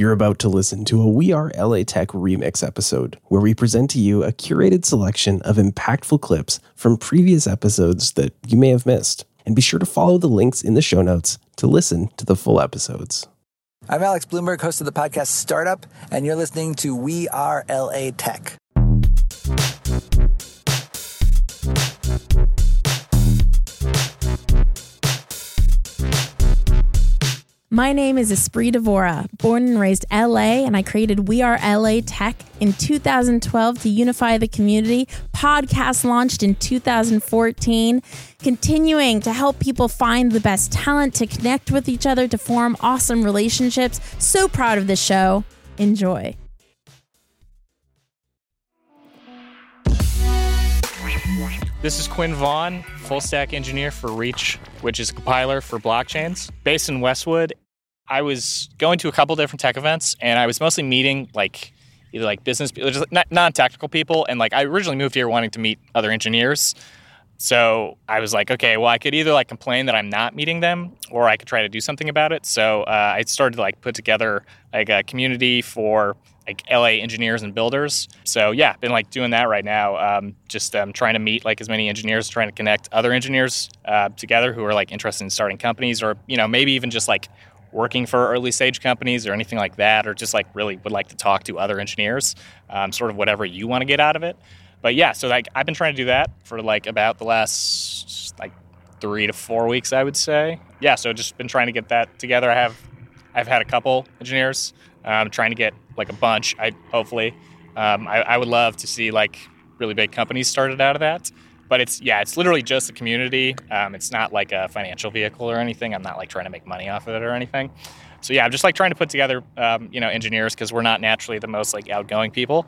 You're about to listen to a We Are LA Tech remix episode, where we present to you a curated selection of impactful clips from previous episodes that you may have missed. And be sure to follow the links in the show notes to listen to the full episodes. I'm Alex Bloomberg, host of the podcast Startup, and you're listening to We Are LA Tech. My name is Esprit Devora, born and raised LA, and I created We Are LA Tech in 2012 to unify the community. Podcast launched in 2014, continuing to help people find the best talent, to connect with each other, to form awesome relationships. So proud of this show. Enjoy. This is Quinn Vaughn, full-stack engineer for Reach, which is a compiler for blockchains, based in Westwood. I was going to a couple different tech events, and I was mostly meeting either business people, just non-technical people, and I originally moved here wanting to meet other engineers. So I was okay, well, I could either complain that I'm not meeting them, or I could try to do something about it. So I started to put together a community for LA engineers and builders. So yeah, been doing that right now. Trying to meet as many engineers, trying to connect other engineers together who are interested in starting companies, or maybe even just working for early stage companies or anything like that, or just really would like to talk to other engineers. Sort of whatever you want to get out of it. But yeah, so I've been trying to do that for about the last 3 to 4 weeks, I would say. Yeah, so just been trying to get that together. I've had a couple engineers. I'm trying to get a bunch. Hopefully, I would love to see really big companies started out of that. But it's literally just a community. It's not a financial vehicle or anything. I'm not trying to make money off of it or anything. So yeah, I'm just trying to put together engineers, because we're not naturally the most outgoing people,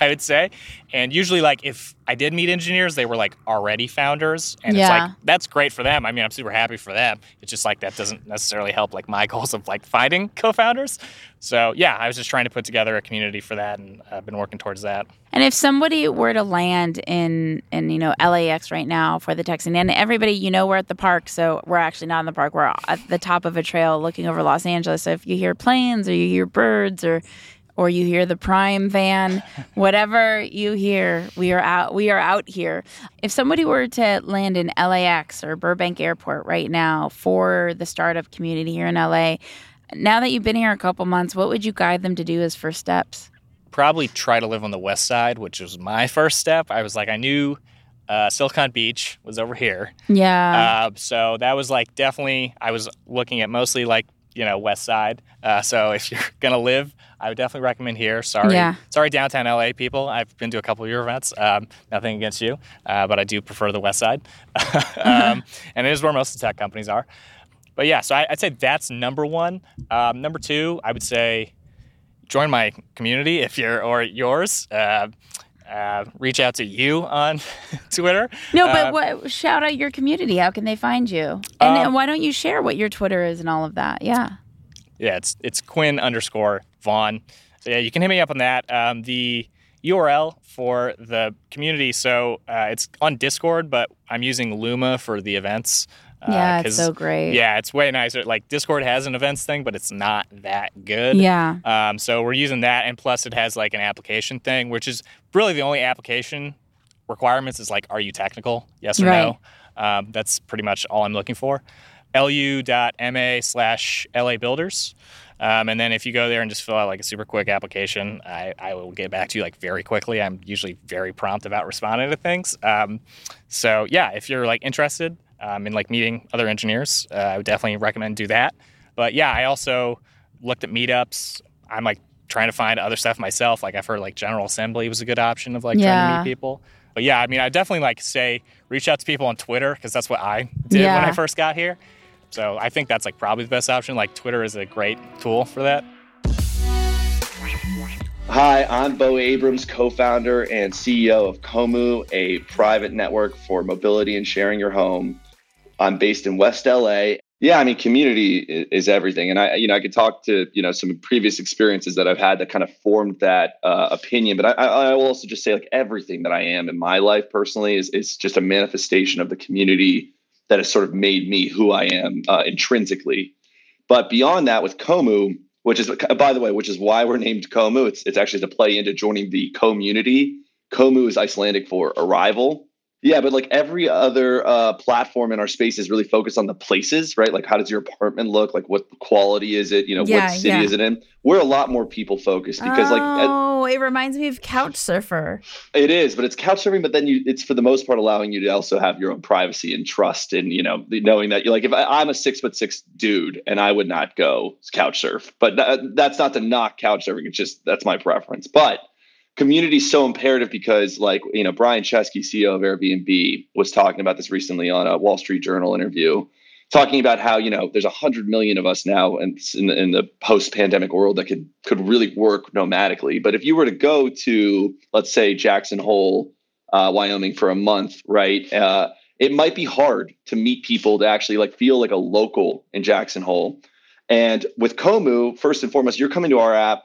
I would say. And usually if I did meet engineers, they were already founders, and yeah. It's that's great for them. I mean, I'm super happy for them. It's just that doesn't necessarily help my goals of finding co-founders. So yeah, I was just trying to put together a community for that, and I've been working towards that. And if somebody were to land in LAX right now for the tech scene, and everybody, we're at the park, so we're actually not in the park. We're at the top of a trail looking over Los Angeles. So if you hear planes or you hear birds or you hear the Prime van, whatever you hear, we are out here. If somebody were to land in LAX or Burbank Airport right now for the startup community here in LA, now that you've been here a couple months, what would you guide them to do as first steps? Probably try to live on the west side, which was my first step. I was I knew Silicon Beach was over here. Yeah. So that was definitely, I was looking at mostly west side. So if you're going to live, I would definitely recommend here. Sorry, downtown LA people. I've been to a couple of your events. Nothing against you, but I do prefer the west side. And it is where most of the tech companies are. But yeah, so I'd say that's number one. Number two, I would say join my community if you're, or yours. Reach out to you on Twitter. No, but shout out your community. How can they find you? And why don't you share what your Twitter is and all of that? Yeah. Yeah, it's Quinn_Vaughn. So yeah, you can hit me up on that. The URL for the community, so it's on Discord, but I'm using Luma for the events. Yeah, it's so great. Yeah, it's way nicer. Discord has an events thing, but it's not that good. Yeah. So we're using that, and plus it has an application thing, which is really the only application requirements is are you technical? Yes or right. No. That's pretty much all I'm looking for. lu.ma/LA Builders. And then if you go there and just fill out a super quick application, I will get back to you very quickly. I'm usually very prompt about responding to things. So yeah, if you're interested. And meeting other engineers, I would definitely recommend do that. But yeah, I also looked at meetups. I'm trying to find other stuff myself. I've heard General Assembly was a good option of trying to meet people. But yeah, I mean, I definitely say reach out to people on Twitter, because that's what I did when I first got here. So I think that's probably the best option. Twitter is a great tool for that. Hi, I'm Bo Abrams, co-founder and CEO of Komu, a private network for mobility and sharing your home. I'm based in West LA. Yeah, I mean, community is everything. And I could talk to, some previous experiences that I've had that kind of formed that opinion. But I will also just say everything that I am in my life personally is just a manifestation of the community that has sort of made me who I am intrinsically. But beyond that, with Komu, which is, by the way, which is why we're named Komu. It's actually to play into joining the community. Komu is Icelandic for arrival. Yeah, but like every other platform in our space is really focused on the places, right? Like, how does your apartment look? Like, what quality is it? You know, what city is it in? We're a lot more people focused because, it reminds me of CouchSurfer. It is, but it's CouchSurfing. But then it's for the most part allowing you to also have your own privacy and trust, and knowing that you're like, if I'm a 6'6" dude, and I would not go CouchSurf, but that's not to knock CouchSurfing. It's just that's my preference, but. Community is so imperative because, Brian Chesky, CEO of Airbnb, was talking about this recently on a Wall Street Journal interview, talking about how, there's 100 million of us now in the post-pandemic world that could really work nomadically. But if you were to go to, let's say, Jackson Hole, Wyoming for a month, right, it might be hard to meet people to actually feel like a local in Jackson Hole. And with Komu, first and foremost, you're coming to our app.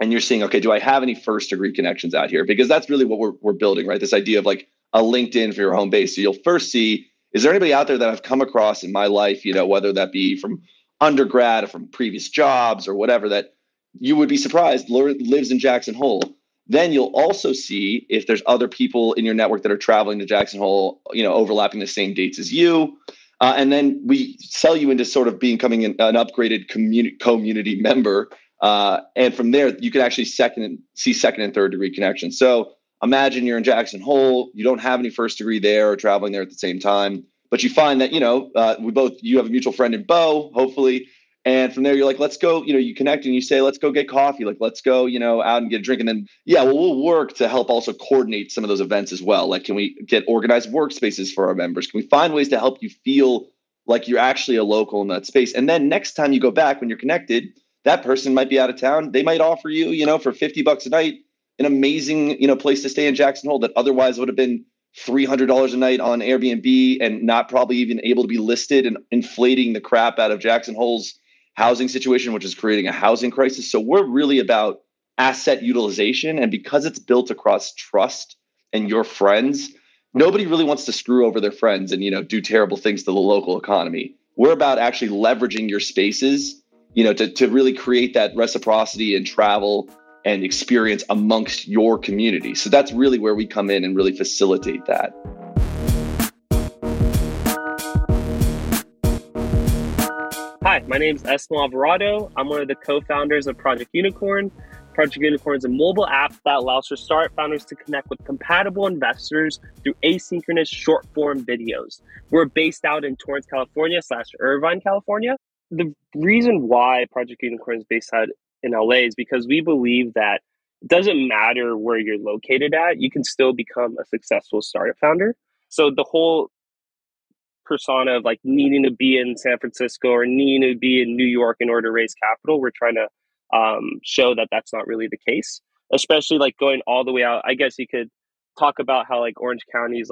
And you're seeing, okay, do I have any first degree connections out here? Because that's really what we're building, right? This idea of a LinkedIn for your home base. So you'll first see, is there anybody out there that I've come across in my life, whether that be from undergrad or from previous jobs or whatever, that you would be surprised lives in Jackson Hole. Then you'll also see if there's other people in your network that are traveling to Jackson Hole, overlapping the same dates as you. And then we sell you into sort of becoming an upgraded community member. And from there, you can actually see second and third degree connections. So imagine you're in Jackson Hole, you don't have any first degree there or traveling there at the same time, but you find that, you have a mutual friend in Bo, hopefully. And from there, you're like, let's go, you connect and you say, let's go get coffee. Like, let's go, out and get a drink. And then, we'll work to help also coordinate some of those events as well. Like, can we get organized workspaces for our members? Can we find ways to help you feel like you're actually a local in that space? And then next time you go back, when you're connected, that person might be out of town. They might offer you, for $50 a night, an amazing, place to stay in Jackson Hole that otherwise would have been $300 a night on Airbnb and not probably even able to be listed, and inflating the crap out of Jackson Hole's housing situation, which is creating a housing crisis. So we're really about asset utilization. And because it's built across trust and your friends, nobody really wants to screw over their friends and, do terrible things to the local economy. We're about actually leveraging your spaces to really create that reciprocity and travel and experience amongst your community. So that's really where we come in and really facilitate that. Hi, my name is Esma Alvarado. I'm one of the co-founders of Project Unicorn. Project Unicorn is a mobile app that allows for startup founders to connect with compatible investors through asynchronous short-form videos. We're based out in Torrance, California /Irvine, California. The reason why Project Unicorn is based out in LA is because we believe that it doesn't matter where you're located at, you can still become a successful startup founder. So the whole persona of needing to be in San Francisco or needing to be in New York in order to raise capital, we're trying to show that that's not really the case, especially going all the way out. I guess you could talk about how Orange County is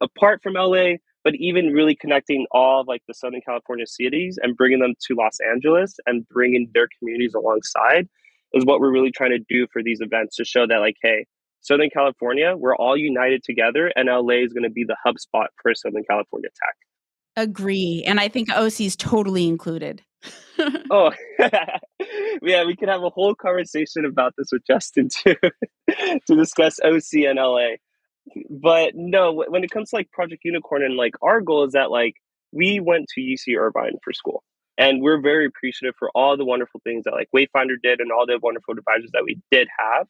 apart from LA, but even really connecting all of the Southern California cities and bringing them to Los Angeles and bringing their communities alongside is what we're really trying to do for these events, to show that hey, Southern California, we're all united together, and LA is going to be the hub spot for Southern California tech. Agree. And I think OC is totally included. Oh, yeah, we could have a whole conversation about this with Justin too, to discuss OC and LA. But no, when it comes to Project Unicorn and our goal is that we went to UC Irvine for school, and we're very appreciative for all the wonderful things that Wayfinder did and all the wonderful advisors that we did have.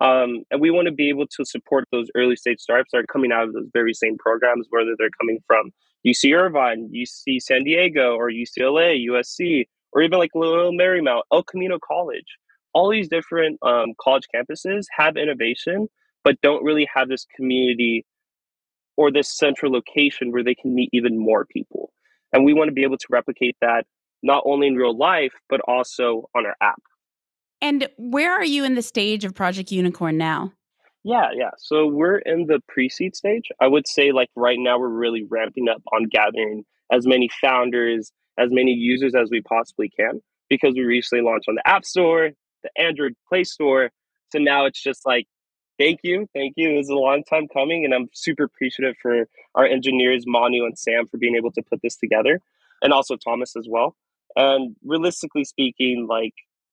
And we want to be able to support those early stage startups that are coming out of those very same programs, whether they're coming from UC Irvine, UC San Diego, or UCLA, USC, or even Loyola Marymount, El Camino College. All these different college campuses have innovation, but don't really have this community or this central location where they can meet even more people. And we want to be able to replicate that not only in real life, but also on our app. And where are you in the stage of Project Unicorn now? Yeah. So we're in the pre-seed stage. I would say right now we're really ramping up on gathering as many founders, as many users as we possibly can, because we recently launched on the App Store, the Android Play Store. So now it's just Thank you. It was a long time coming, and I'm super appreciative for our engineers, Manu and Sam, for being able to put this together, and also Thomas as well. And realistically speaking,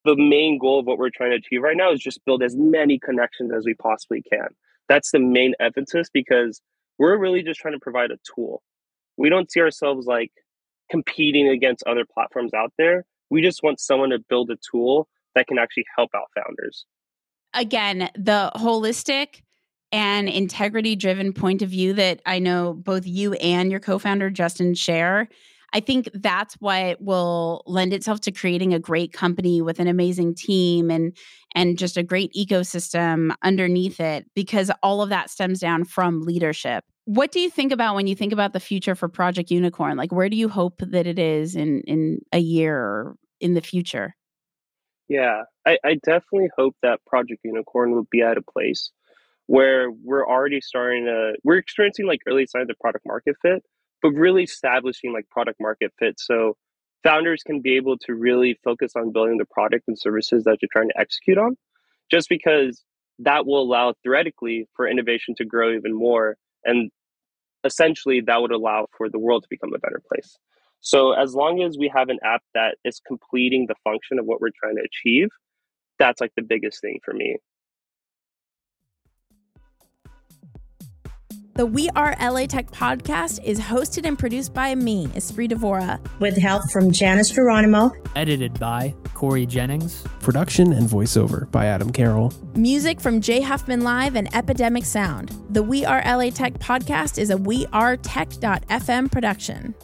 the main goal of what we're trying to achieve right now is just build as many connections as we possibly can. That's the main emphasis, because we're really just trying to provide a tool. We don't see ourselves like competing against other platforms out there. We just want someone to build a tool that can actually help out founders. Again, the holistic and integrity-driven point of view that I know both you and your co-founder, Justin, share, I think that's what will lend itself to creating a great company with an amazing team and just a great ecosystem underneath it, because all of that stems down from leadership. What do you think about when you think about the future for Project Unicorn? Like, where do you hope that it is in a year or in the future? Yeah, I definitely hope that Project Unicorn will be at a place where we're already we're experiencing like early signs of product market fit, but really establishing like product market fit. So founders can be able to really focus on building the product and services that you're trying to execute on, just because that will allow theoretically for innovation to grow even more. And essentially that would allow for the world to become a better place. So as long as we have an app that is completing the function of what we're trying to achieve, that's like the biggest thing for me. The We Are LA Tech podcast is hosted and produced by me, Esprit Devora, with help from Janice Geronimo. Edited by Corey Jennings. Production and voiceover by Adam Carroll. Music from Jay Huffman Live and Epidemic Sound. The We Are LA Tech podcast is a wearetech.fm production.